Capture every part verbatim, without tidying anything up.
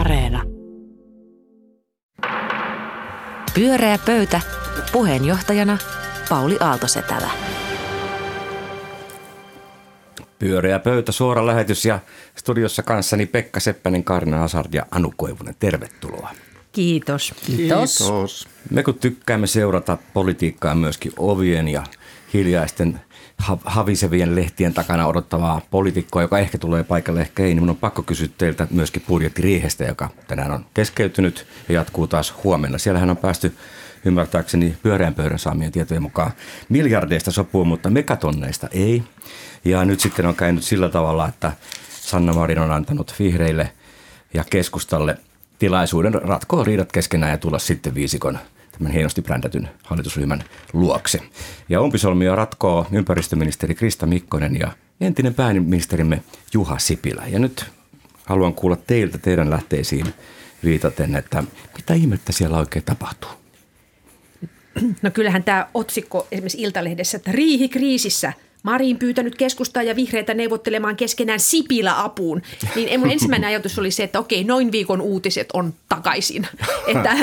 Areena. Pyöreä pöytä. Puheenjohtajana Pauli Aalto-Setälä. Pyöreä pöytä, suora lähetys ja studiossa kanssani Pekka Seppänen, Kaarina Hazard ja Anu Koivunen. Tervetuloa. Kiitos. Kiitos. Kiitos. Me kun tykkäämme seurata politiikkaa myöskin ovien ja hiljaisten ha- havisevien lehtien takana odottavaa poliitikkoa, joka ehkä tulee paikalle, ehkä ei, niin minun on pakko kysyä teiltä myöskin budjettiriihestä, joka tänään on keskeytynyt ja jatkuu taas huomenna. Siellähän on päästy ymmärtääkseni pyöreän pöydän saamien tietojen mukaan miljardeista sopua, mutta megatonneista ei. Ja nyt sitten on käynyt sillä tavalla, että Sanna Marin on antanut vihreille ja keskustalle tilaisuuden ratkoa riidat keskenään ja tulla sitten viisikon tämän hienosti brändätyn hallitusryhmän luokse. Ja umpisolmia ratkoo ympäristöministeri Krista Mikkonen ja entinen pääministerimme Juha Sipilä. Ja nyt haluan kuulla teiltä teidän lähteisiin viitaten, että mitä ihmettä siellä oikein tapahtuu? No kyllähän tämä otsikko esimerkiksi Iltalehdessä, että riihi kriisissä. Marin pyytänyt keskustaa ja vihreitä neuvottelemaan keskenään Sipilä-apuun, niin mun ensimmäinen ajatus oli se, että okei, noin viikon uutiset on takaisin, että,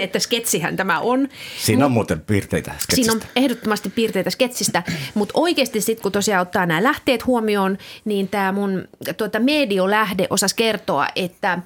että sketsihän tämä on. Siinä on muuten piirteitä sketsistä. Siinä on ehdottomasti piirteitä sketsistä, mutta oikeasti sitten kun tosiaan ottaa nämä lähteet huomioon, niin tämä mun tuota, mediolähde osasi kertoa, että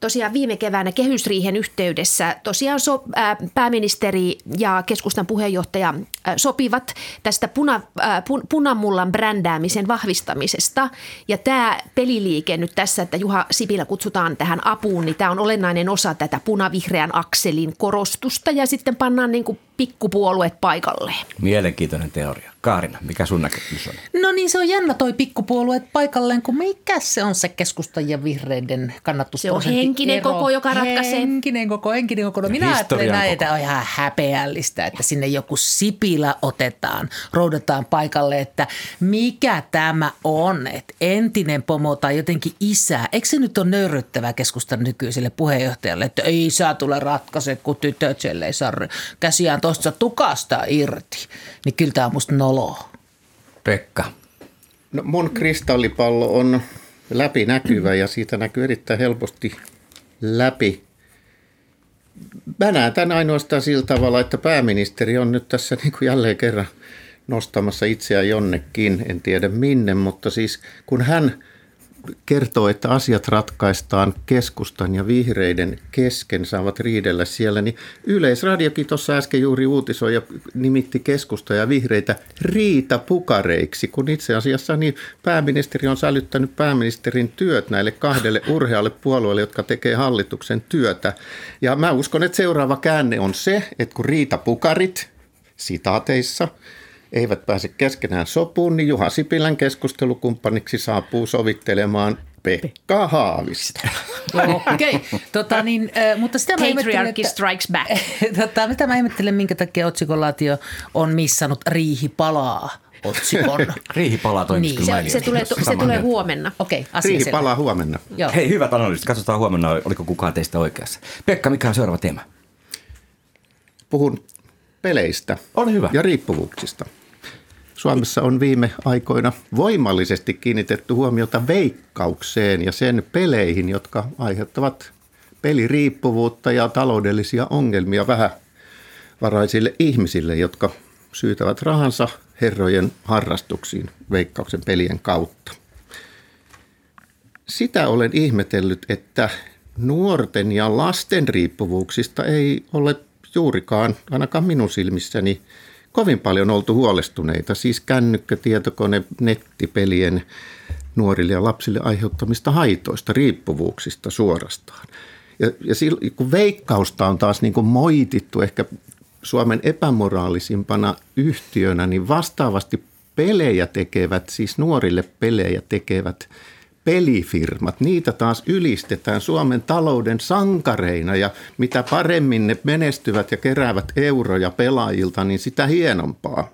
tosiaan viime keväänä kehysriihen yhteydessä tosiaan so, ää, pääministeri ja keskustan puheenjohtaja ää, sopivat tästä puna, ää, pun, punamullan brändäämisen vahvistamisesta. Ja tämä peliliike nyt tässä, että Juha Sipilä kutsutaan tähän apuun, niin tämä on olennainen osa tätä punavihreän akselin korostusta ja sitten pannaan niin kuin pikkupuolueet paikalleen. Mielenkiintoinen teoria. Kaarina, mikä sun näkemys on? No niin, se on jännä toi pikkupuolueet paikalleen, kun mikä se on se keskustan ja vihreiden kannatusprosentti? Se on henkinen ero. Koko, joka ratkaisee. Henkinen koko, henkinen koko. No minä ajattelen näin, että on ihan häpeällistä, että sinne joku Sipilä otetaan, roudataan paikalle, että mikä tämä on, että entinen pomo tai jotenkin isä. Eikö se nyt ole nöyryttävää keskustan nykyiselle puheenjohtajalle, että ei saa tulla ratkaise, kun tytöt siellä ei saa käsiään tuosta tukasta irti, niin kyllä tämä on musta noloa. Pekka. No mun kristallipallo on läpinäkyvä ja siitä näkyy erittäin helposti läpi. Mä näen tämän ainoastaan sillä tavalla, että pääministeri on nyt tässä niin kuin jälleen kerran nostamassa itseään jonnekin, en tiedä minne, mutta siis kun hän kertoo, että asiat ratkaistaan keskustan ja vihreiden kesken, saavat riidellä siellä, niin Yleisradiokin tuossa äsken juuri uutisoi ja nimitti keskusta ja vihreitä riitapukareiksi, kun itse asiassa niin pääministeri on sälyttänyt pääministerin työt näille kahdelle urhealle puolueelle, jotka tekee hallituksen työtä. Ja mä uskon, että seuraava käänne on se, että kun riitapukarit, sitaateissa, eivät pääse keskenään sopuun, niin Juha Sipilän keskustelukumppaniksi saapuu sovittelemaan Pekka Haavista. Okei, okay. tota, niin, äh, mutta sitä mä ihmettelen, strikes back. Tota, mitä mä ihmettelen, minkä takia otsikolaatio on missannut riihi palaa otsikon. Riihi palaa toimisi niin. Se, se tulee, to, se tulee huomenna. Okei, okay, riihi palaa huomenna. Joo. Hei, hyvät analyysit. Katsotaan huomenna, oliko kukaan teistä oikeassa. Pekka, mikä on seuraava teema? Puhun peleistä on hyvä. Ja riippuvuuksista. Suomessa on viime aikoina voimallisesti kiinnitetty huomiota Veikkaukseen ja sen peleihin, jotka aiheuttavat peliriippuvuutta ja taloudellisia ongelmia vähävaraisille ihmisille, jotka syytävät rahansa herrojen harrastuksiin Veikkauksen pelien kautta. Sitä olen ihmetellyt, että nuorten ja lasten riippuvuuksista ei ole juurikaan, ainakaan minun silmissäni, kovin paljon oltu huolestuneita, siis kännykkä, tietokone, nettipelien nuorille ja lapsille aiheuttamista haitoista, riippuvuuksista suorastaan. Ja, ja silloin, kun Veikkausta on taas niin kuin moitittu ehkä Suomen epämoraalisimpana yhtiönä, niin vastaavasti pelejä tekevät, siis nuorille pelejä tekevät pelifirmat, niitä taas ylistetään Suomen talouden sankareina ja mitä paremmin ne menestyvät ja keräävät euroja pelaajilta, niin sitä hienompaa.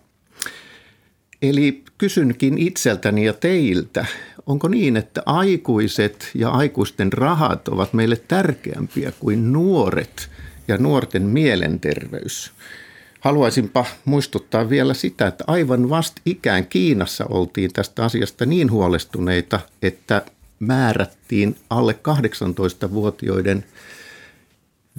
Eli kysynkin itseltäni ja teiltä, onko niin, että aikuiset ja aikuisten rahat ovat meille tärkeämpiä kuin nuoret ja nuorten mielenterveys? Haluaisinpa muistuttaa vielä sitä, että aivan vastikään Kiinassa oltiin tästä asiasta niin huolestuneita, että määrättiin alle kahdeksantoistavuotiaiden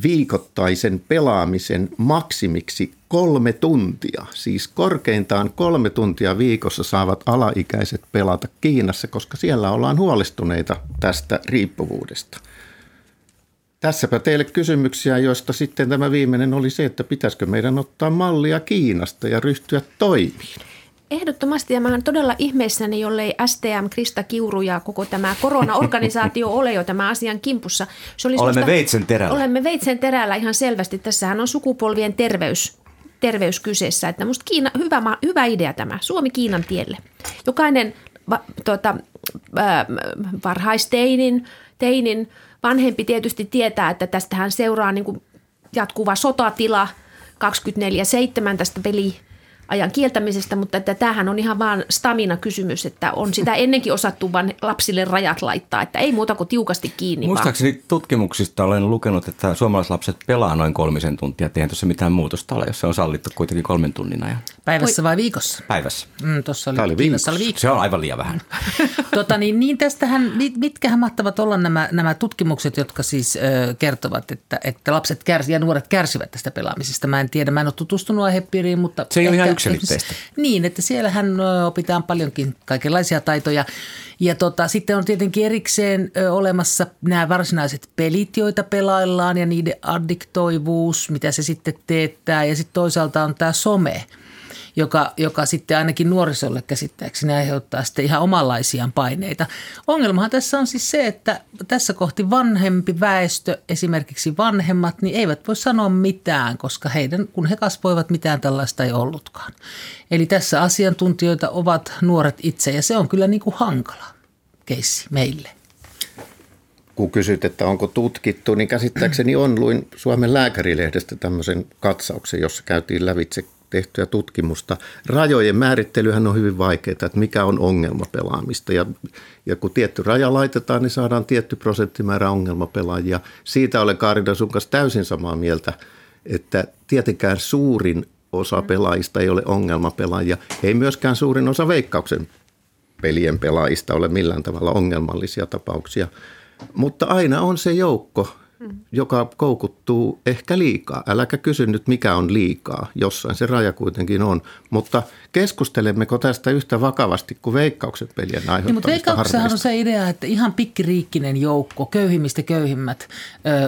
viikoittaisen pelaamisen maksimiksi kolme tuntia. Siis korkeintaan kolme tuntia viikossa saavat alaikäiset pelata Kiinassa, koska siellä ollaan huolestuneita tästä riippuvuudesta. Tässäpä teille kysymyksiä, joista sitten tämä viimeinen oli se, että pitäisikö meidän ottaa mallia Kiinasta ja ryhtyä toimiin. Ehdottomasti, ja mä oon todella ihmeissäni, jollei S T M, Krista Kiuru ja koko tämä korona-organisaatio ole jo tämän asian kimpussa. Se olisi olemme musta, veitsen terällä. Olemme veitsen terällä ihan selvästi. Tässähän on sukupolvien terveys, terveys kyseessä. Että musta Kiina, hyvä, hyvä idea tämä, Suomi Kiinan tielle. Jokainen va, tuota, ää, varhaisteinin, teinin vanhempi tietysti tietää, että tästähän seuraa niin kuin jatkuva sotatila kaksikymmentäneljä seitsemän tästä peliä. Ajan kieltämisestä, mutta että tämähän on ihan vaan stamina-kysymys, että on sitä ennenkin osattu vaan lapsille rajat laittaa, että ei muuta kuin tiukasti kiinni. Muistaakseni vaan. Tutkimuksista olen lukenut, että suomalaislapset pelaa noin kolmisen tuntia, eihän tuossa mitään muutosta ole, jos se on sallittu kuitenkin kolmen tunnin ajan. Päivässä vai viikossa? Päivässä. Mm, tuossa oli, oli viikossa. Se on aivan liian vähän. tota niin, niin tästähän, mitkähän mahtavat olla nämä, nämä tutkimukset, jotka siis ö, kertovat, että, että lapset kärsivät ja nuoret kärsivät tästä pelaamisesta. Mä en tiedä, mä en ole tutustunut aihepiiriin, mutta... Se ei ole ihan yksilitteistä. Niin, että siellähän opitaan paljonkin kaikenlaisia taitoja. Ja tota, sitten on tietenkin erikseen olemassa nämä varsinaiset pelit, joita pelaillaan ja niiden addiktoivuus, mitä se sitten teettää. Ja sitten toisaalta on tämä some, joka, joka sitten ainakin nuorisolle käsittääkseni aiheuttaa sitten ihan omanlaisiaan paineita. Ongelmahan tässä on siis se, että tässä kohti vanhempi väestö, esimerkiksi vanhemmat, niin eivät voi sanoa mitään, koska heidän, kun he kasvoivat, mitään tällaista ei ollutkaan. Eli tässä asiantuntijoita ovat nuoret itse, ja se on kyllä niin kuin hankala keissi meille. Kun kysyt, että onko tutkittu, niin käsittääkseni on. Luin Suomen Lääkärilehdestä tämmöisen katsauksen, jossa käytiin lävitse tehtyä tutkimusta. Rajojen määrittelyhän on hyvin vaikeaa, että mikä on ongelmapelaamista. Ja, ja kun tietty raja laitetaan, niin saadaan tietty prosenttimäärä ongelmapelaajia. Siitä olen Kaarina sun kanssa täysin samaa mieltä, että tietenkään suurin osa pelaajista ei ole ongelmapelaajia. Ei myöskään suurin osa Veikkauksen pelien pelaajista ole millään tavalla ongelmallisia tapauksia. Mutta aina on se joukko, joka koukuttuu ehkä liikaa. Äläkä kysy nyt, mikä on liikaa. Jossain se raja kuitenkin on. Mutta keskustelemmeko tästä yhtä vakavasti kuin Veikkauksen pelien aiheuttamista harmista? Mutta Veikkauksenhan on se idea, että ihan pikkiriikkinen joukko, köyhimmistä köyhimmät,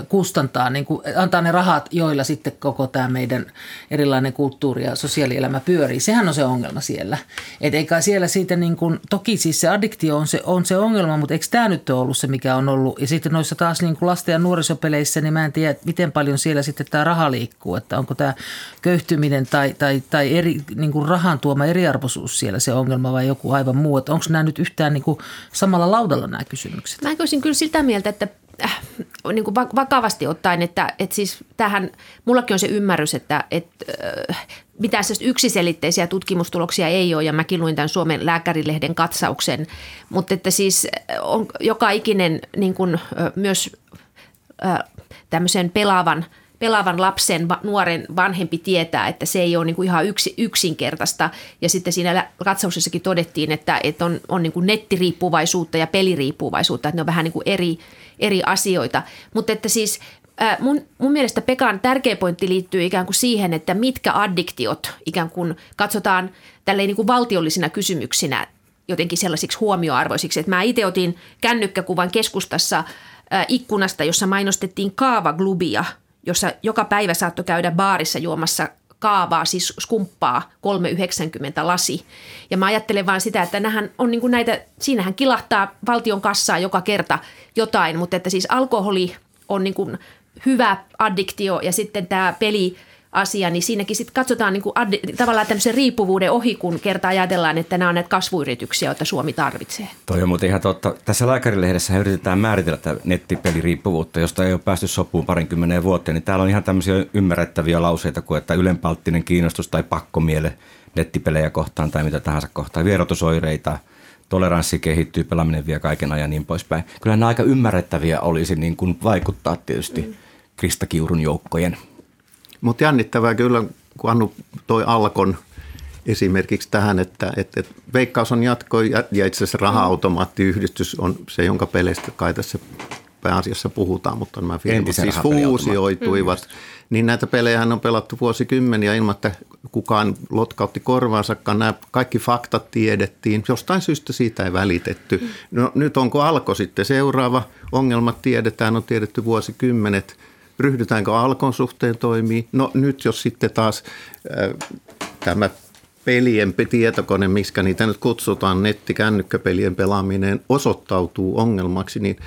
ö, kustantaa, niin kuin, antaa ne rahat, joilla sitten koko tämä meidän erilainen kulttuuri ja sosiaalielämä pyörii. Sehän on se ongelma siellä. Et eikä siellä siitä niin kuin, toki siis se addiktio on se, on se ongelma, mutta eikö tämä nyt ole ollut se, mikä on ollut? Ja sitten noissa taas niin kuin lasten ja nuoriso peleissä, niin mä en tiedä, miten paljon siellä sitten tämä raha liikkuu, että onko tämä köyhtyminen tai, tai, tai eri, niin kuin rahan tuoma eriarvoisuus siellä se ongelma vai joku aivan muu, että onko nämä nyt yhtään niin kuin samalla laudalla nämä kysymykset? Mä olisin kyllä siltä mieltä, että äh, niin kuin vakavasti ottaen, että, että siis tämähän, mullakin on se ymmärrys, että, että äh, mitään yksiselitteisiä tutkimustuloksia ei ole, ja mäkin luin tämän Suomen Lääkärilehden katsauksen, mutta että siis on joka ikinen niin kuin, äh, myös tämmöisen pelaavan, pelaavan lapsen, nuoren vanhempi tietää, että se ei ole niin kuin ihan yksi, yksinkertaista. Ja sitten siinä katsauksessakin todettiin, että, että on, on niin kuin nettiriippuvaisuutta ja peliriippuvaisuutta, että ne on vähän niin kuin eri, eri asioita. Mutta että siis mun, mun mielestä Pekan tärkeä pointti liittyy ikään kuin siihen, että mitkä addiktiot ikään kuin katsotaan tälleen niin kuin valtiollisina kysymyksinä jotenkin sellaisiksi huomioarvoisiksi. Että mä itse otin kännykkäkuvan keskustassa ikkunasta, jossa mainostettiin kaavaglubia, jossa joka päivä saattoi käydä baarissa juomassa kaavaa, siis skumppaa, kolme yhdeksänkymmentä lasi. Ja mä ajattelen vaan sitä, että nämähän on niin kuin näitä, siinähän kilahtaa valtion kassaa joka kerta jotain, mutta että siis alkoholi on niin kuin hyvä addiktio ja sitten tämä peli asia, niin siinäkin sitten katsotaan niin kuin addi- tavallaan tämmöisen riippuvuuden ohi, kun kertaa ajatellaan, että nämä on näitä kasvuyrityksiä, joita Suomi tarvitsee. Toi on muuten ihan totta. Tässä Lääkärilehdessä yritetään määritellä tätä nettipeliriippuvuutta, josta ei ole päästy sopuun parinkymmeneen vuoteen, niin täällä on ihan tämmöisiä ymmärrettäviä lauseita kuin, että ylenpalttinen kiinnostus tai pakkomiele nettipelejä kohtaan tai mitä tahansa kohtaan, vierotusoireita, toleranssi kehittyy, pelaaminen vie kaiken ajan ja niin poispäin. Kyllä nämä aika ymmärrettäviä olisi niin kuin vaikuttaa tietysti mm. Krista Kiurun joukkojen. Mutta jännittävää kyllä, kun Anu toi Alkon esimerkiksi tähän, että, että Veikkaus on jatko ja, ja itse asiassa raha-automaattiyhdistys on se, jonka peleistä kai tässä pääasiassa puhutaan, mutta nämä firmat siis fuusioituivat. Niin näitä pelejähän on pelattu vuosikymmeniä ilman, että kukaan lotkautti korvaansakaan. Nämä kaikki faktat tiedettiin. Jostain syystä siitä ei välitetty. No, nyt onko Alko sitten seuraava? Ongelmat tiedetään, on tiedetty vuosikymmenet. Ryhdytäänkö Alkon suhteen toimii? No nyt jos sitten taas äh, tämä pelien tietokone, miskä niitä nyt kutsutaan, nettikännykkäpelien pelaaminen osoittautuu ongelmaksi, niin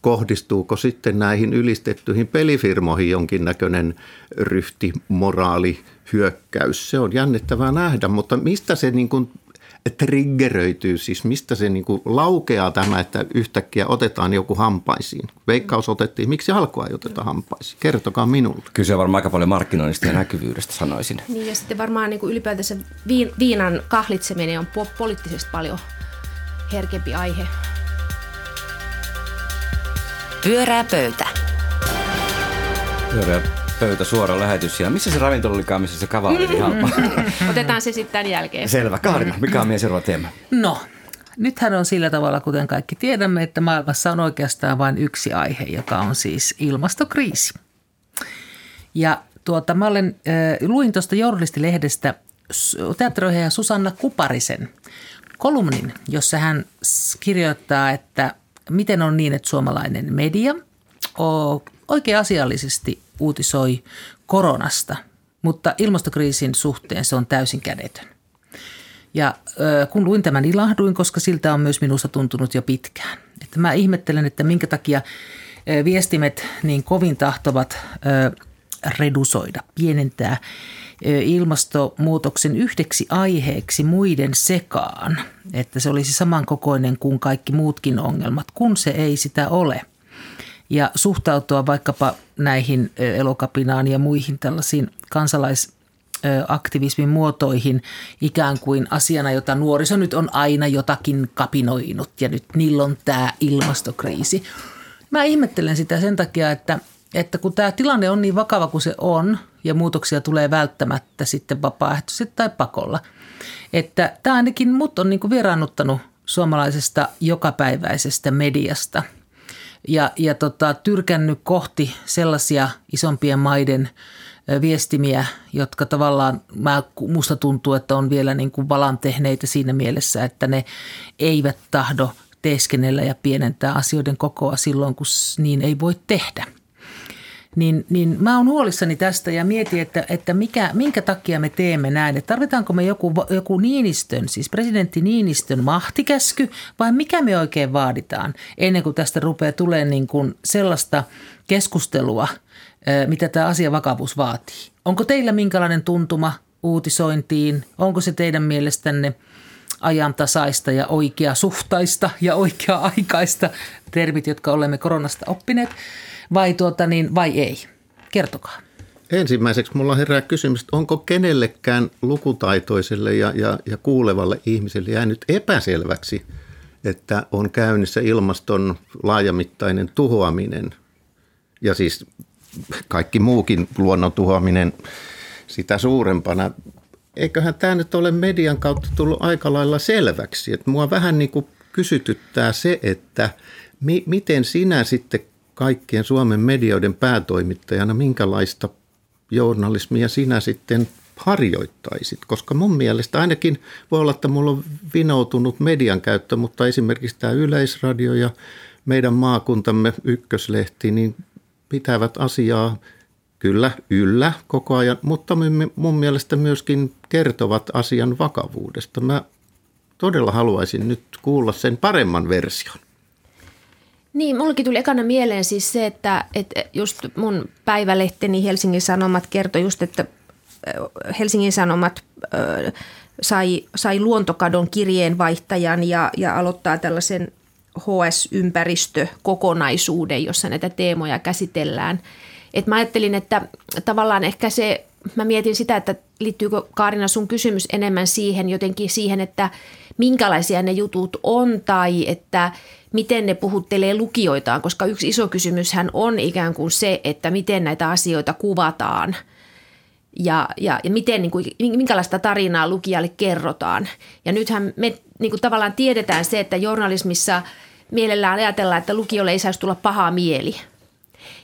kohdistuuko sitten näihin ylistettyihin pelifirmoihin jonkinnäköinen ryhti, moraali, hyökkäys? Se on jännittävää nähdä, mutta mistä se niin kuin triggeröityy, siis mistä se niin kuin laukeaa tämä, että yhtäkkiä otetaan joku hampaisiin? Veikkaus otettiin, miksi Alkoa ei oteta hampaisiin? Kertokaa minulle. Kyllä se on varmaan aika paljon markkinoinnista ja näkyvyydestä, sanoisin. Niin ja sitten varmaan niin kuin ylipäätänsä viinan kahlitseminen on poliittisesti paljon herkempi aihe. Pyörää pöytä. Pyörää pöytä, suora lähetys. Ja missä se ravintola olikaan, missä se kava oli niin halpa? Otetaan se sitten tämän jälkeen. Selvä. Kaarina, mikä on meidän seuraava teema? No, nythän on sillä tavalla, kuten kaikki tiedämme, että maailmassa on oikeastaan vain yksi aihe, joka on siis ilmastokriisi. Ja tuota, mä olen, äh, luin tuosta Journalistilehdestä teatteriohjaaja Susanna Kuparisen kolumnin, jossa hän kirjoittaa, että miten on niin, että suomalainen media oikein asiallisesti uutisoi koronasta, mutta ilmastokriisin suhteen se on täysin kädetön. Ja kun luin tämän, ilahduin, koska siltä on myös minusta tuntunut jo pitkään. Että mä ihmettelen, että minkä takia viestimet niin kovin tahtovat redusoida, pienentää ilmastonmuutoksen yhdeksi aiheeksi muiden sekaan, että se olisi samankokoinen kuin kaikki muutkin ongelmat, kun se ei sitä ole. Ja suhtautua vaikkapa näihin Elokapinaan ja muihin tällaisiin kansalaisaktivismin muotoihin ikään kuin asiana, jota nuoriso nyt on aina jotakin kapinoinut ja nyt niillä on tämä ilmastokriisi. Mä ihmettelen sitä sen takia, että Että kun tämä tilanne on niin vakava kuin se on ja muutoksia tulee välttämättä sitten vapaaehtoisesti tai pakolla, että tämä ainakin mut on niin kuin vieraannuttanut suomalaisesta jokapäiväisestä mediasta ja, ja tota, tyrkännyt kohti sellaisia isompien maiden viestimiä, jotka tavallaan mä, musta tuntuu, että on vielä niin kuin valan tehneitä siinä mielessä, että ne eivät tahdo teeskennellä ja pienentää asioiden kokoa silloin, kun niin ei voi tehdä. Niin, niin mä oon huolissani tästä ja mietin, että, että mikä, minkä takia me teemme näin. Että tarvitaanko me joku, joku Niinistön, siis presidentti Niinistön mahtikäsky vai mikä me oikein vaaditaan ennen kuin tästä rupeaa tulemaan niin kuin sellaista keskustelua, mitä tämä asian vakavuus vaatii. Onko teillä minkälainen tuntuma uutisointiin? Onko se teidän mielestänne ajantasaista ja oikeasuhtaista ja oikea-aikaista, termit, jotka olemme koronasta oppineet? Vai, tuota niin, vai ei? Kertokaa. Ensimmäiseksi mulla herää kysymys, onko kenellekään lukutaitoiselle ja, ja, ja kuulevalle ihmiselle jäänyt epäselväksi, että on käynnissä ilmaston laajamittainen tuhoaminen ja siis kaikki muukin luonnon tuhoaminen sitä suurempana. Eiköhän tämä nyt ole median kautta tullut aika lailla selväksi. Et mua vähän niin kuin kysytyttää se, että mi- miten sinä sitten kaikkien Suomen medioiden päätoimittajana, minkälaista journalismia sinä sitten harjoittaisit? Koska mun mielestä ainakin voi olla, että mulla on vinoutunut median käyttö, mutta esimerkiksi tämä Yleisradio ja meidän maakuntamme ykköslehti niin pitävät asiaa kyllä yllä koko ajan, mutta mun mielestä myöskin kertovat asian vakavuudesta. Mä todella haluaisin nyt kuulla sen paremman version. Niin, mullekin tuli ekana mieleen siis se, että, että just mun päivälehteni Helsingin Sanomat kertoi just, että Helsingin Sanomat sai, sai luontokadon kirjeenvaihtajan ja, ja aloittaa tällaisen H S-ympäristökokonaisuuden, jossa näitä teemoja käsitellään. Et mä ajattelin, että tavallaan ehkä se, mä mietin sitä, että liittyykö Kaarina sun kysymys enemmän siihen jotenkin siihen, että minkälaisia ne jutut on tai että miten ne puhuttelee lukijoitaan, koska yksi iso kysymyshän on ikään kuin se, että miten näitä asioita kuvataan ja, ja, ja miten, niin kuin, minkälaista tarinaa lukijalle kerrotaan. Ja nythän me niin kuin, tavallaan tiedetään se, että journalismissa mielellään ajatellaan, että lukijoille ei saisi tulla pahaa mieli.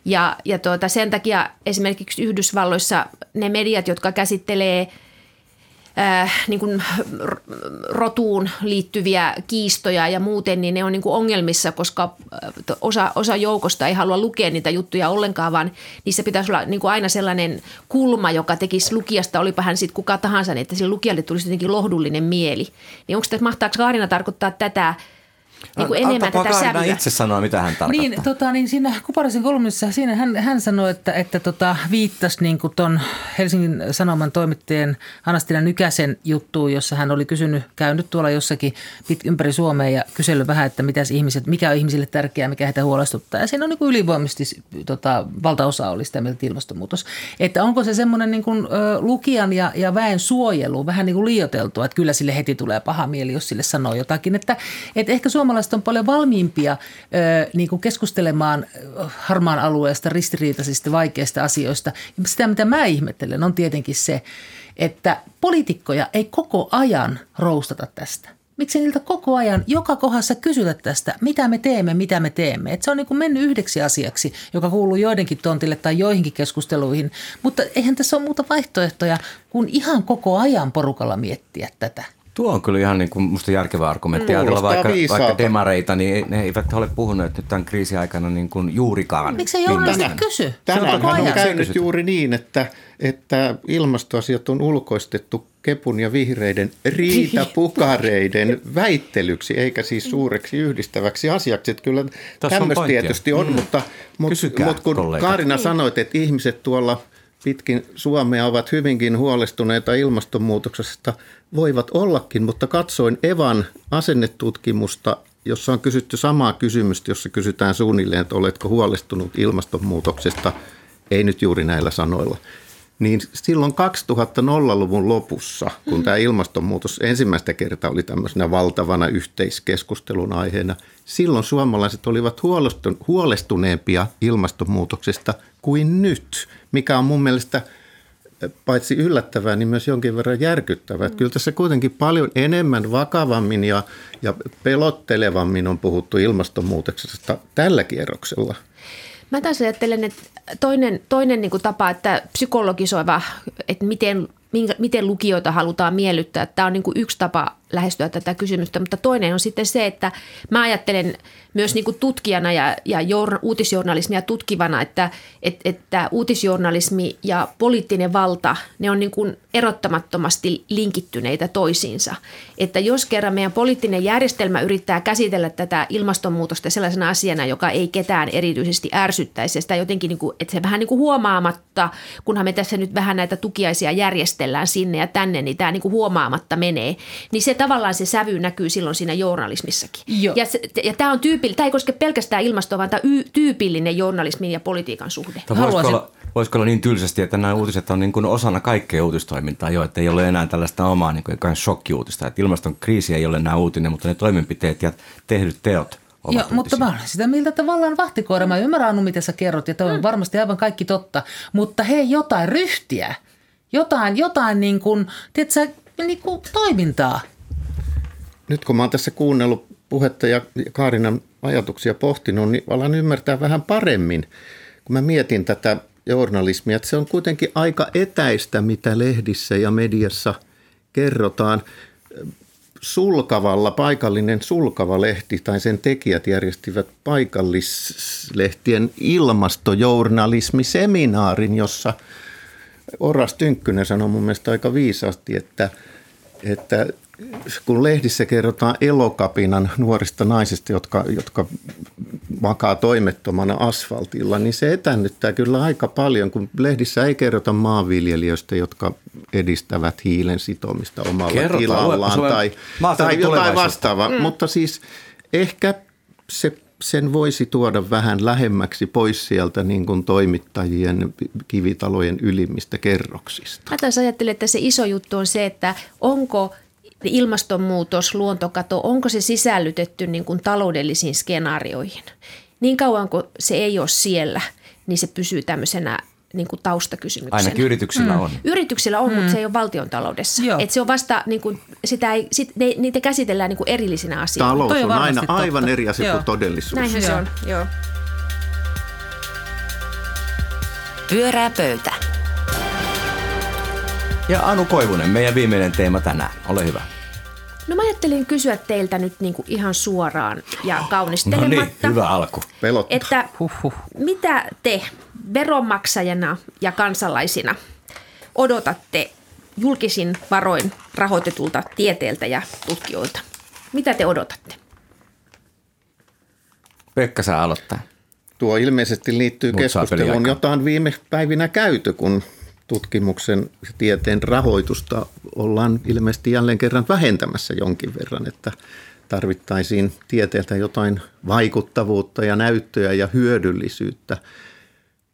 Ja, ja tuota, sen takia esimerkiksi Yhdysvalloissa ne mediat, jotka käsittelee Äh, niin kuin rotuun liittyviä kiistoja ja muuten, niin ne on niin kuin ongelmissa, koska osa, osa joukosta ei halua lukea niitä juttuja ollenkaan, vaan niissä pitäisi olla niin kuin aina sellainen kulma, joka tekisi lukijasta, olipa hän sitten kuka tahansa, niin että sille lukijalle tulisi jotenkin lohdullinen mieli. Niin onko tässä, mahtaako Kaarina tarkoittaa tätä niin kuin enemmän tätä sävyä? Kaarina itse sanoa, mitä hän tarkoittaa. Niin, tota, niin siinä Kuparisen kolumnissa siinä hän, hän sanoi, että, että tota, viittasi niin kuin ton Helsingin Sanoman toimittajien Hannastiina Nykäsen juttuun, jossa hän oli kysynyt, käynyt tuolla jossakin pit, ympäri Suomea ja kysellyt vähän, että mitäs ihmiset, mikä on ihmisille tärkeää, mikä heitä huolestuttaa. Ja siinä on niin kuin ylivoimasti tota, valtaosa oli sitä mieltä ilmastonmuutos. Että onko se semmoinen niin kuin lukijan ja, ja väen suojelu vähän niin kuin liioiteltua, että kyllä sille heti tulee paha mieli, jos sille sanoo jotakin. Että, että ehkä Suomessa on paljon valmiimpia niin kuin keskustelemaan harmaan alueesta, ristiriitaisista, vaikeista asioista. Sitä, mitä mä ihmettelen, on tietenkin se, että poliitikkoja ei koko ajan roustata tästä. Miksi niiltä koko ajan joka kohdassa kysytä tästä, mitä me teemme, mitä me teemme. Et se on niin kuin mennyt yhdeksi asiaksi, joka kuuluu joidenkin tontille tai joihinkin keskusteluihin. Mutta eihän tässä ole muuta vaihtoehtoja kuin ihan koko ajan porukalla miettiä tätä. Tuo on kyllä ihan niin kuin musta järkevä argumentti. Ajatella vaikka, vaikka demareita, niin ne eivät ole puhuneet nyt tämän kriisiaikana niin kuin juurikaan. Miksi ei journalistit kysy? Tänään on käynyt juuri niin, että, että ilmastoasiat on ulkoistettu Kepun ja vihreiden riitapukareiden väittelyksi, eikä siis suureksi yhdistäväksi asiaksi. Että kyllä tämmöistä tietysti on, mm. mutta, mutta, mutta kun kollegat. Kaarina sanoit, että ihmiset tuolla pitkin Suomea ovat hyvinkin huolestuneita ilmastonmuutoksesta, voivat ollakin, mutta katsoin Evan asennetutkimusta, jossa on kysytty samaa kysymystä, jossa kysytään suunnilleen, että oletko huolestunut ilmastonmuutoksesta, ei nyt juuri näillä sanoilla. Niin silloin kaksituhattaluvun lopussa, kun tämä ilmastonmuutos ensimmäistä kertaa oli tämmöisenä valtavana yhteiskeskustelun aiheena, silloin suomalaiset olivat huolestuneempia ilmastonmuutoksesta kuin nyt, mikä on mun mielestä paitsi yllättävää, niin myös jonkin verran järkyttävää. Että kyllä tässä kuitenkin paljon enemmän vakavammin ja, ja pelottelevammin on puhuttu ilmastonmuutoksesta tällä kierroksella. Mä taas ajattelen, että toinen, toinen niin kuin tapa, että psykologisoiva, että miten, minkä, miten lukijoita halutaan miellyttää. Tämä on niin kuin yksi tapa lähestyä tätä kysymystä, mutta toinen on sitten se, että mä ajattelen myös niin kuin tutkijana ja, ja jour, uutisjournalismia tutkivana, että, että, että uutisjournalismi ja poliittinen valta, ne on niin kuin erottamattomasti linkittyneitä toisiinsa. Että jos kerran meidän poliittinen järjestelmä yrittää käsitellä tätä ilmastonmuutosta sellaisena asiana, joka ei ketään erityisesti ärsyttäisi, ja sitä jotenkin niin kuin, että se vähän niin kuin huomaamatta, kunhan me tässä nyt vähän näitä tukiaisia järjestellään sinne ja tänne, niin tämä niin kuin huomaamatta menee, niin se tavallaan se sävy näkyy silloin siinä journalismissakin. Joo. Ja, ja tämä on tyypillinen, tämä ei koske pelkästään ilmastoa, vaan tämä y- tyypillinen journalismin ja politiikan suhde. Voisiko olla, voisiko olla niin tylsästi, että nämä uutiset on niin kuin osana kaikkea uutistoimintaa jo, että ei ole enää tällaista omaa niin kuin shokkiuutista. Että ilmaston kriisi ei ole enää uutinen, mutta ne toimenpiteet ja tehdyt teot. Joo, mutta mä olen sitä miltä tavallaan vahtikoira. Mä ymmärrän, Anu, mitä sä kerrot, ja toi on mm. varmasti aivan kaikki totta. Mutta hei, jotain ryhtiä, jotain, jotain niin kuin, tiedätkö, niin kuin toimintaa. Nyt kun mä oon tässä kuunnellut puhetta ja Kaarinan ajatuksia pohtinut, niin alan ymmärtää vähän paremmin, kun mä mietin tätä journalismia, että se on kuitenkin aika etäistä, mitä lehdissä ja mediassa kerrotaan. Sulkavalla, paikallinen Sulkava lehti tai sen tekijät järjestivät paikallislehtien ilmastojournalismiseminaarin, jossa Oras Tynkkynen sanoi mun mielestä aika viisaasti, että, että kun lehdissä kerrotaan Elokapinan nuorista naisista, jotka, jotka makaa toimettomana asfaltilla, niin se etännyttää kyllä aika paljon, kun lehdissä ei kerrota maanviljelijöistä, jotka edistävät hiilen sitomista omalla Kerrotaan. tilallaan Lue, tai, tai jotain vastaavaa. Mm. Mutta siis ehkä se, sen voisi tuoda vähän lähemmäksi pois sieltä niin kuin toimittajien kivitalojen ylimmistä kerroksista. Mä taas ajattelen, että se iso juttu on se, että onko ilmastonmuutos, luontokato, onko se sisällytetty niin kuin taloudellisiin skenaarioihin? Niin kauan kuin se ei ole siellä, niin se pysyy tämmöisenä niin kuin taustakysymyksenä. Ainakin yrityksillä mm. on. Yrityksillä on, mm. mutta se ei ole valtiontaloudessa. Et se on vasta, niin kuin, sitä ei, sit, ne, niitä käsitellään niin kuin erillisinä asioina. Talous on, on aina totta. Aivan eri asia kuin todellisuus. Näinhän joo. se on, joo. Pyörää pöytä. Ja Anu Koivunen, meidän viimeinen teema tänään. Ole hyvä. No mä ajattelin kysyä teiltä nyt niinku ihan suoraan ja kaunistelematta. No niin, hyvä alku. Pelottaa. Että Huhhuh. mitä te veronmaksajana ja kansalaisina odotatte julkisin varoin rahoitetulta tieteeltä ja tutkijoilta? Mitä te odotatte? Pekka saa aloittaa. Tuo ilmeisesti liittyy Mut keskusteluun, jota on viime päivinä käyty, kun tutkimuksen tieteen rahoitusta ollaan ilmeisesti jälleen kerran vähentämässä jonkin verran, että tarvittaisiin tieteeltä jotain vaikuttavuutta ja näyttöä ja hyödyllisyyttä.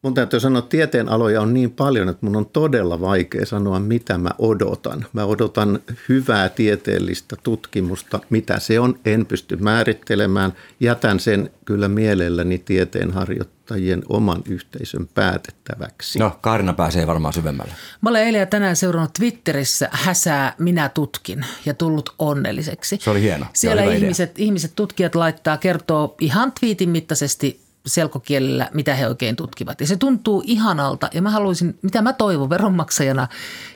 Mun täytyy sanoa, että tieteenaloja on niin paljon, että mun on todella vaikea sanoa, mitä mä odotan. Mä odotan hyvää tieteellistä tutkimusta, mitä se on, en pysty määrittelemään. Jätän sen kyllä mielelläni tieteenharjoittajien oman yhteisön päätettäväksi. No, Kaarina pääsee varmaan syvemmälle. Mä olen eilen ja tänään seurannut Twitterissä häsää minä tutkin ja tullut onnelliseksi. Se oli hieno. Siellä oli ihmiset, ihmiset, tutkijat laittaa, kertoo ihan twiitin mittaisesti selkokielellä, mitä he oikein tutkivat. Ja se tuntuu ihanalta. Ja mä haluaisin, mitä mä toivon veronmaksajana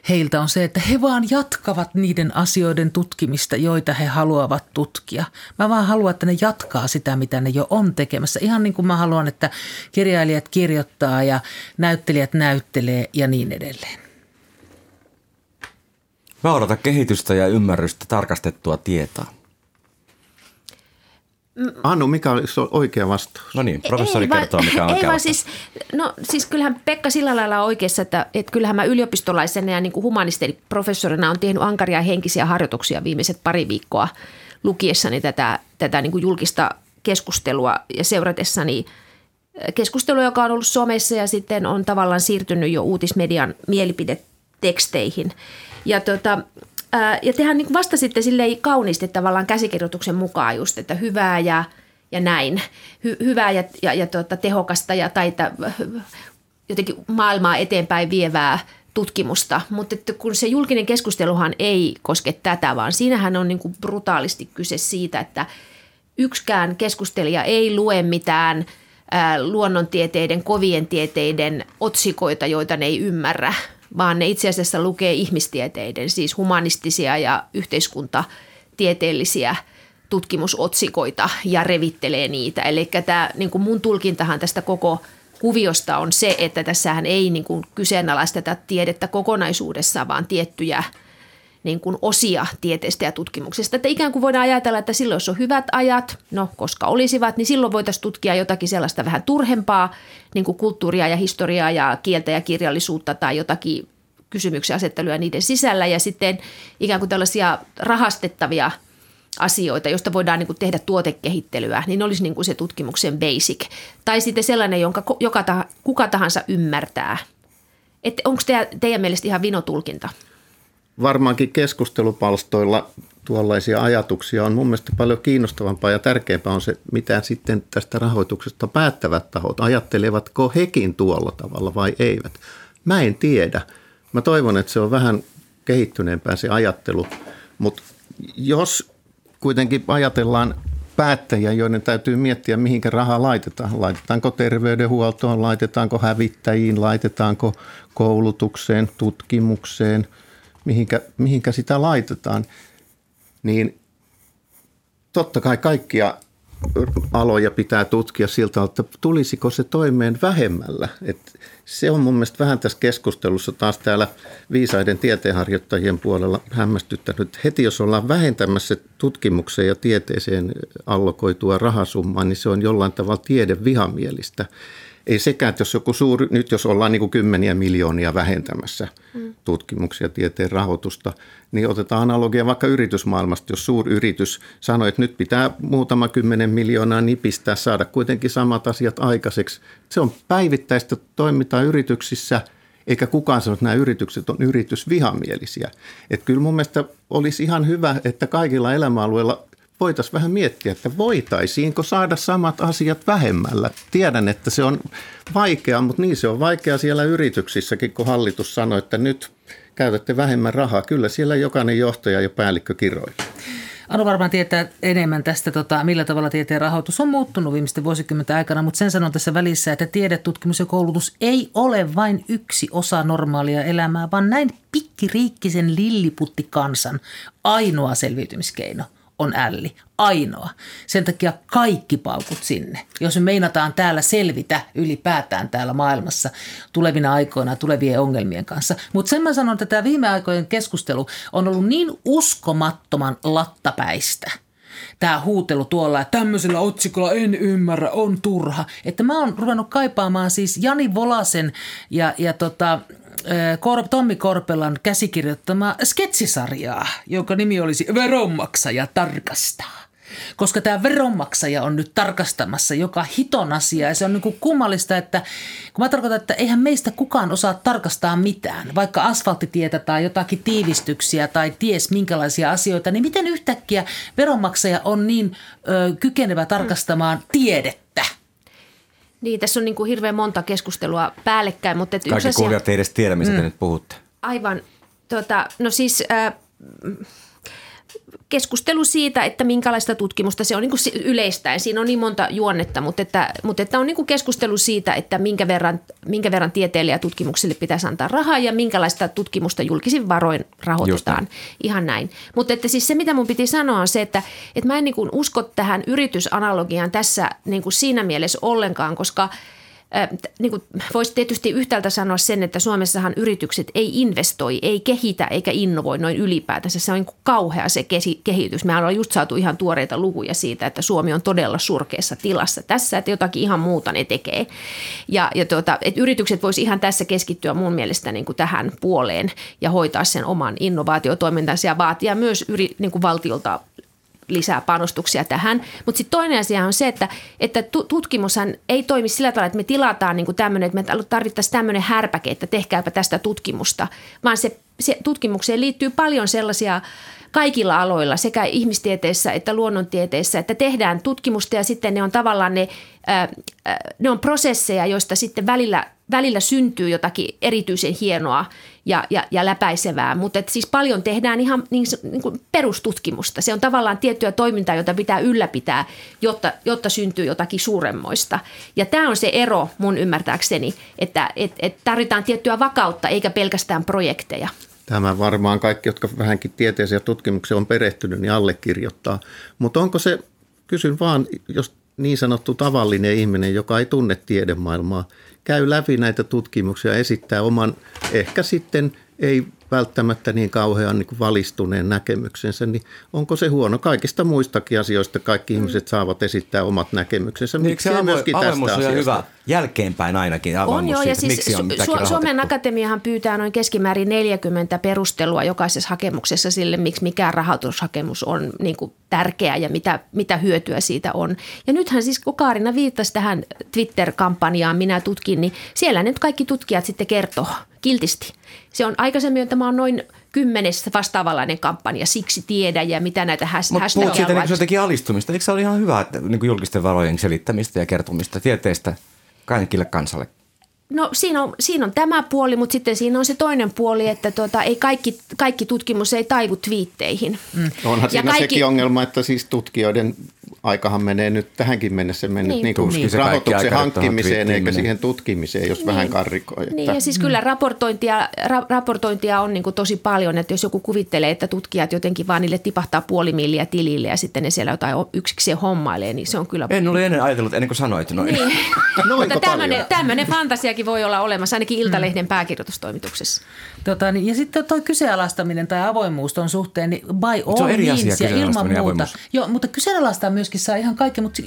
heiltä on se, että he vaan jatkavat niiden asioiden tutkimista, joita he haluavat tutkia. Mä vaan haluan, että ne jatkaa sitä, mitä ne jo on tekemässä. Ihan niin kuin mä haluan, että kirjailijat kirjoittaa ja näyttelijät näyttelee ja niin edelleen. Mä odotan kehitystä ja ymmärrystä, tarkastettua tietoa. Anu, mikä olisi oikea vastaus? No niin, professori ei, kertoo, va- mikä on oikea vastaus. Siis, no siis kyllähän Pekka sillä lailla on oikeassa, että, että kyllähän mä yliopistolaisena ja niin kuin humanistiprofessorina on tehnyt ankaria henkisiä harjoituksia viimeiset pari viikkoa lukiessani tätä, tätä niin kuin julkista keskustelua ja seuratessani keskustelua, joka on ollut somessa ja sitten on tavallaan siirtynyt jo uutismedian mielipideteksteihin. Ja tota... Ja tehän niin vastasitte silleen kauniisti tavallaan käsikirjoituksen mukaan just, että hyvää ja, ja näin. Hy, hyvää ja, ja, ja tuota, tehokasta ja tai että, jotenkin maailmaa eteenpäin vievää tutkimusta. Mutta että kun se julkinen keskusteluhan ei koske tätä, vaan siinähän on niin kuin brutaalisti kyse siitä, että yksikään keskustelija ei lue mitään ää, luonnontieteiden, kovien tieteiden otsikoita, joita ne ei ymmärrä. Vaan ne itse asiassa lukee ihmistieteiden, siis humanistisia ja yhteiskuntatieteellisiä tutkimusotsikoita ja revittelee niitä. Eli tämä, niin kuin mun tulkintahan tästä koko kuviosta on se, että tässähän ei niin kuin kyseenalaisteta tiedettä kokonaisuudessaan, vaan tiettyjä niin kuin osia tieteestä ja tutkimuksesta. Että ikään kuin voidaan ajatella, että silloin jos on hyvät ajat, no koska olisivat, niin silloin voitaisiin tutkia jotakin sellaista vähän turhempaa, niin kuin kulttuuria ja historiaa ja kieltä ja kirjallisuutta tai jotakin kysymyksen asettelua niiden sisällä ja sitten ikään kuin tällaisia rahastettavia asioita, joista voidaan niin kuin tehdä tuotekehittelyä, niin olisi niin kuin se tutkimuksen basic. Tai sitten sellainen, jonka joka tahansa, kuka tahansa ymmärtää. Että onko teidän, teidän mielestä ihan vinotulkinta? Varmaankin keskustelupalstoilla tuollaisia ajatuksia on mun mielestä paljon kiinnostavampaa ja tärkeämpää on se, mitä sitten tästä rahoituksesta päättävät tahot. Ajattelevatko hekin tuolla tavalla vai eivät? Mä en tiedä. Mä toivon, että se on vähän kehittyneempää se ajattelu, mutta jos kuitenkin ajatellaan päättäjiä, joiden täytyy miettiä, mihinkä rahaa laitetaan. Laitetaanko terveydenhuoltoon, laitetaanko hävittäjiin, laitetaanko koulutukseen, tutkimukseen, Mihinkä, mihinkä sitä laitetaan, niin totta kai kaikkia aloja pitää tutkia siltä, että tulisiko se toimeen vähemmällä. Et se on mun mielestä vähän tässä keskustelussa taas täällä viisaiden tieteenharjoittajien puolella hämmästyttänyt. Heti jos ollaan vähentämässä tutkimukseen ja tieteeseen allokoitua rahasummaa, niin se on jollain tavalla tiedevihamielistä. Ei sekään, että jos joku suuri, nyt jos ollaan niin kuin kymmeniä miljoonia vähentämässä mm. tutkimuksia, tieteen rahoitusta, niin otetaan analogia vaikka yritysmaailmasta. Jos suuryritys sanoo, että nyt pitää muutama kymmenen miljoonaa nipistää, saada kuitenkin samat asiat aikaiseksi. Se on päivittäistä toimintaa yrityksissä, eikä kukaan sano, että nämä yritykset on yritysvihamielisiä. Että kyllä mun mielestä olisi ihan hyvä, että kaikilla elämäalueilla voitaisiin vähän miettiä, että voitaisiinko saada samat asiat vähemmällä. Tiedän, että se on vaikeaa, mutta niin se on vaikeaa siellä yrityksissäkin, kun hallitus sanoi, että nyt käytätte vähemmän rahaa. Kyllä siellä jokainen johtaja ja päällikkö kiroilee. Anu varmaan tietää enemmän tästä, tota, millä tavalla tieteen rahoitus on muuttunut viimeisten vuosikymmenten aikana, mutta sen sanon tässä välissä, että tiede, tutkimus ja koulutus ei ole vain yksi osa normaalia elämää, vaan näin pikkiriikkisen lilliputtikansan ainoa selviytymiskeino on älli. Ainoa. Sen takia kaikki paukut sinne. Jos me meinataan täällä selvitä ylipäätään täällä maailmassa tulevina aikoina tulevien ongelmien kanssa. Mutta sen mä sanon, että tämä viime aikojen keskustelu on ollut niin uskomattoman lattapäistä. Tämä huutelu tuolla, että tämmöisellä otsikolla en ymmärrä, on turha. Että mä oon ruvennut kaipaamaan siis Jani Volasen ja, ja tota... Tommi Korpelan käsikirjoittama sketsisarjaa, jonka nimi olisi Veronmaksaja tarkastaa. Koska tämä veronmaksaja on nyt tarkastamassa joka hiton asia ja se on niin kuin kummallista, että kun mä tarkoitan, että eihän meistä kukaan osaa tarkastaa mitään, vaikka asfalttitietä tai jotakin tiivistyksiä tai ties minkälaisia asioita, niin miten yhtäkkiä veronmaksaja on niin ö, kykenevä tarkastamaan tiedettä? Niin, tässä on niin kuin hirveän monta keskustelua päällekkäin, mutta et kaikki kuulijat ei edes tiedä, mistä mm. te nyt puhutte. Aivan. Tota, no siis äh, keskustelu siitä, että minkälaista tutkimusta se on niin kuin yleistäen. Siinä on niin monta juonnetta, mutta että, mutta että on niin kuin keskustelu siitä, että minkä verran, minkä verran tieteelle ja tutkimukselle pitäisi antaa rahaa ja minkälaista tutkimusta julkisin varoin rahoitetaan. Ihan näin. Mutta että siis se, mitä mun piti sanoa, on se, että, että mä en niin kuin usko tähän yritysanalogiaan tässä niin kuin siinä mielessä ollenkaan, koska niin voisi tietysti yhtäältä sanoa sen, että Suomessahan yritykset ei investoi, ei kehitä eikä innovoi noin ylipäätänsä. Se on niin kauhea se kehitys. Me ollaan just saatu ihan tuoreita lukuja siitä, että Suomi on todella surkeassa tilassa tässä, että jotakin ihan muuta ne tekee. Ja, ja tuota, että yritykset voisi ihan tässä keskittyä mun mielestä niin kuin tähän puoleen ja hoitaa sen oman innovaatiotoimintansa ja vaatia myös yri, niin kuin valtiolta lisää panostuksia tähän. Mutta sitten toinen asia on se, että, että tutkimushan ei toimi sillä tavalla, että me tilataan niinku tämmöinen, että me tarvittaisiin tämmöinen härpäke, että tehkääpä tästä tutkimusta, vaan se, se tutkimukseen liittyy paljon sellaisia kaikilla aloilla, sekä ihmistieteissä että luonnontieteissä, että tehdään tutkimusta ja sitten ne on tavallaan ne, ää, ne on prosesseja, joista sitten välillä, välillä syntyy jotakin erityisen hienoa ja, ja, ja läpäisevää, mutta et siis paljon tehdään ihan niin, niin kuin perustutkimusta. Se on tavallaan tiettyä toimintaa, jota pitää ylläpitää, jotta, jotta syntyy jotakin suuremmoista. Ja tämä on se ero mun ymmärtääkseni, että et, et tarvitaan tiettyä vakautta eikä pelkästään projekteja. Tämä varmaan kaikki, jotka vähänkin tieteeseen ja tutkimukseen on perehtynyt, niin allekirjoittaa. Mutta onko se, kysyn vaan, jos niin sanottu tavallinen ihminen, joka ei tunne tiedemaailmaa, käy läpi näitä tutkimuksia ja esittää oman, ehkä sitten ei välttämättä niin kauhean niin kuin valistuneen näkemyksensä, niin onko se huono? Kaikista muistakin asioista kaikki ihmiset saavat esittää omat näkemyksensä. Miksi niin, myöskin avoimuus tästä on hyvä. Jälkeenpäin ainakin avoimuus on, joo, ja siis miksi on mitäkin rahoitettu. Suomen Akatemiahan pyytää noin keskimäärin neljäkymmentä perustelua jokaisessa hakemuksessa sille, miksi mikään rahoitushakemus on niin kuin tärkeä ja mitä, mitä hyötyä siitä on. Ja nythän siis, kun Kaarina viittasi tähän Twitter-kampanjaan, minä tutkin, niin siellä nyt kaikki tutkijat sitten kertoo kiltisti. Se on aikaisemmin, tämä on noin kymmenessä vastaavanlainen kampanja, siksi tiedä ja mitä näitä hästäjä on. Mutta puhut siitä niin jotenkin alistumista. Eikö se ole ihan hyvä että, niin julkisten varojen selittämistä ja kertomista tieteestä kaikille kansalle? No siinä on, siinä on tämä puoli, mutta sitten siinä on se toinen puoli, että tuota, ei kaikki, kaikki tutkimus ei taivu twiitteihin. Mm. Onhan ja siinä kaikki sekin ongelma, että siis tutkijoiden aikahan menee nyt tähänkin mennessä mennyt niin, niin, niin, rahoituksen hankkimiseen eikä siihen tutkimiseen, jos niin, vähän karrikoi. Että. Niin ja siis kyllä raportointia, ra, raportointia on niin kuin tosi paljon, että jos joku kuvittelee, että tutkijat jotenkin vaan niille tipahtaa puoli milliä tilille ja sitten ne siellä jotain yksikseen hommailee, niin se on kyllä. En ole ennen ajatellut ennen kuin sanoit noin. Niin. Mutta tämmöinen, tämmöinen fantasiakin voi olla olemassa ainakin Iltalehden mm. pääkirjoitustoimituksessa. Tota, niin, ja sitten toi kyseenalaistaminen tai avoimuus on suhteen, niin by all means ja ilman muuta. Joo, mutta kyseenalaistaa myös saa ihan kaikki, mutta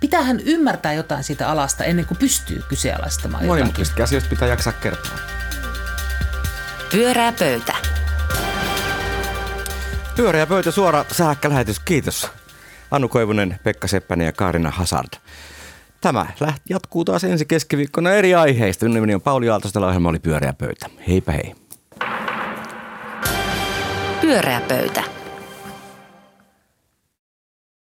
pitäähän ymmärtää jotain siitä alasta ennen kuin pystyy kyseenalaistamaan jotakin. Monimutkaisista asioista pitää jaksaa kertoa. Pyörää pöytä. Pyörää pöytä, suora sähkölähetys, kiitos. Anu Koivunen, Pekka Seppänen ja Kaarina Hazard. Tämä jatkuu taas ensi keskiviikkona eri aiheista. Minun nimeni on Pauli Aalto-Setälä, ohjelma oli Pyörää pöytä. Heipä hei. Pyörää pöytä.